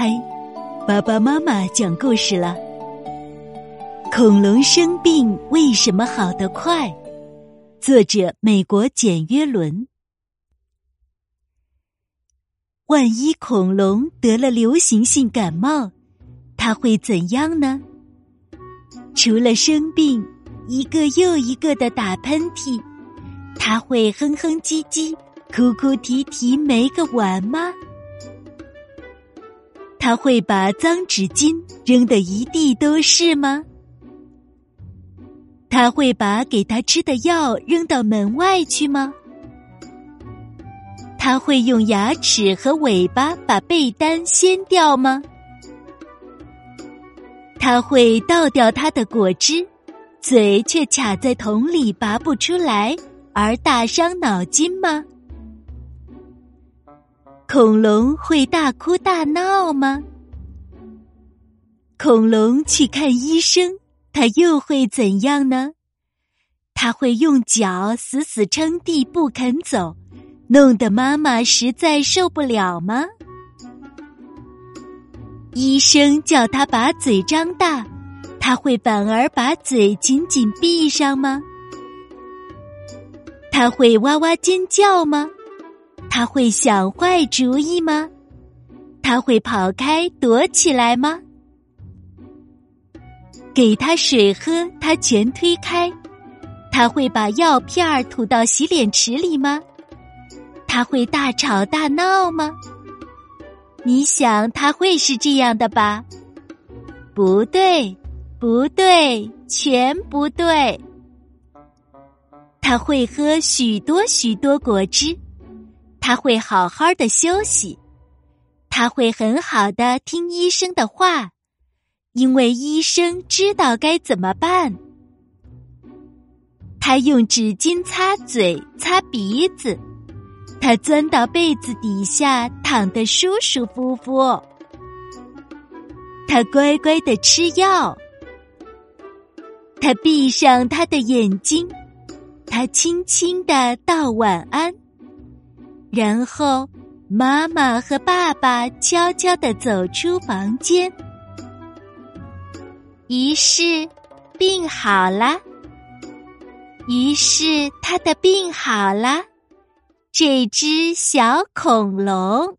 嗨，爸爸妈妈讲故事了。恐龙生病为什么好得快？作者美国简约伦。万一恐龙得了流行性感冒，它会怎样呢？除了生病，一个又一个的打喷嚏，它会哼哼唧唧、哭哭啼啼没个完吗？他会把脏纸巾扔得一地都是吗？他会把给他吃的药扔到门外去吗？他会用牙齿和尾巴把被单掀掉吗？他会倒掉他的果汁，嘴却卡在桶里拔不出来，而大伤脑筋吗？恐龙会大哭大闹吗？恐龙去看医生，它又会怎样呢？它会用脚死死撑地不肯走，弄得妈妈实在受不了吗？医生叫它把嘴张大，它会反而把嘴紧紧闭上吗？它会哇哇尖叫吗？他会想坏主意吗？他会跑开躲起来吗？给他水喝，他全推开。他会把药片吐到洗脸池里吗？他会大吵大闹吗？你想他会是这样的吧？不对，不对，全不对。他会喝许多许多果汁。他会好好的休息，他会很好的听医生的话，因为医生知道该怎么办。他用纸巾擦嘴、擦鼻子，他钻到被子底下躺得舒舒服服，他乖乖的吃药，他闭上他的眼睛，他轻轻的道晚安。然后妈妈和爸爸悄悄地走出房间，于是病好了，于是他的病好了，这只小恐龙。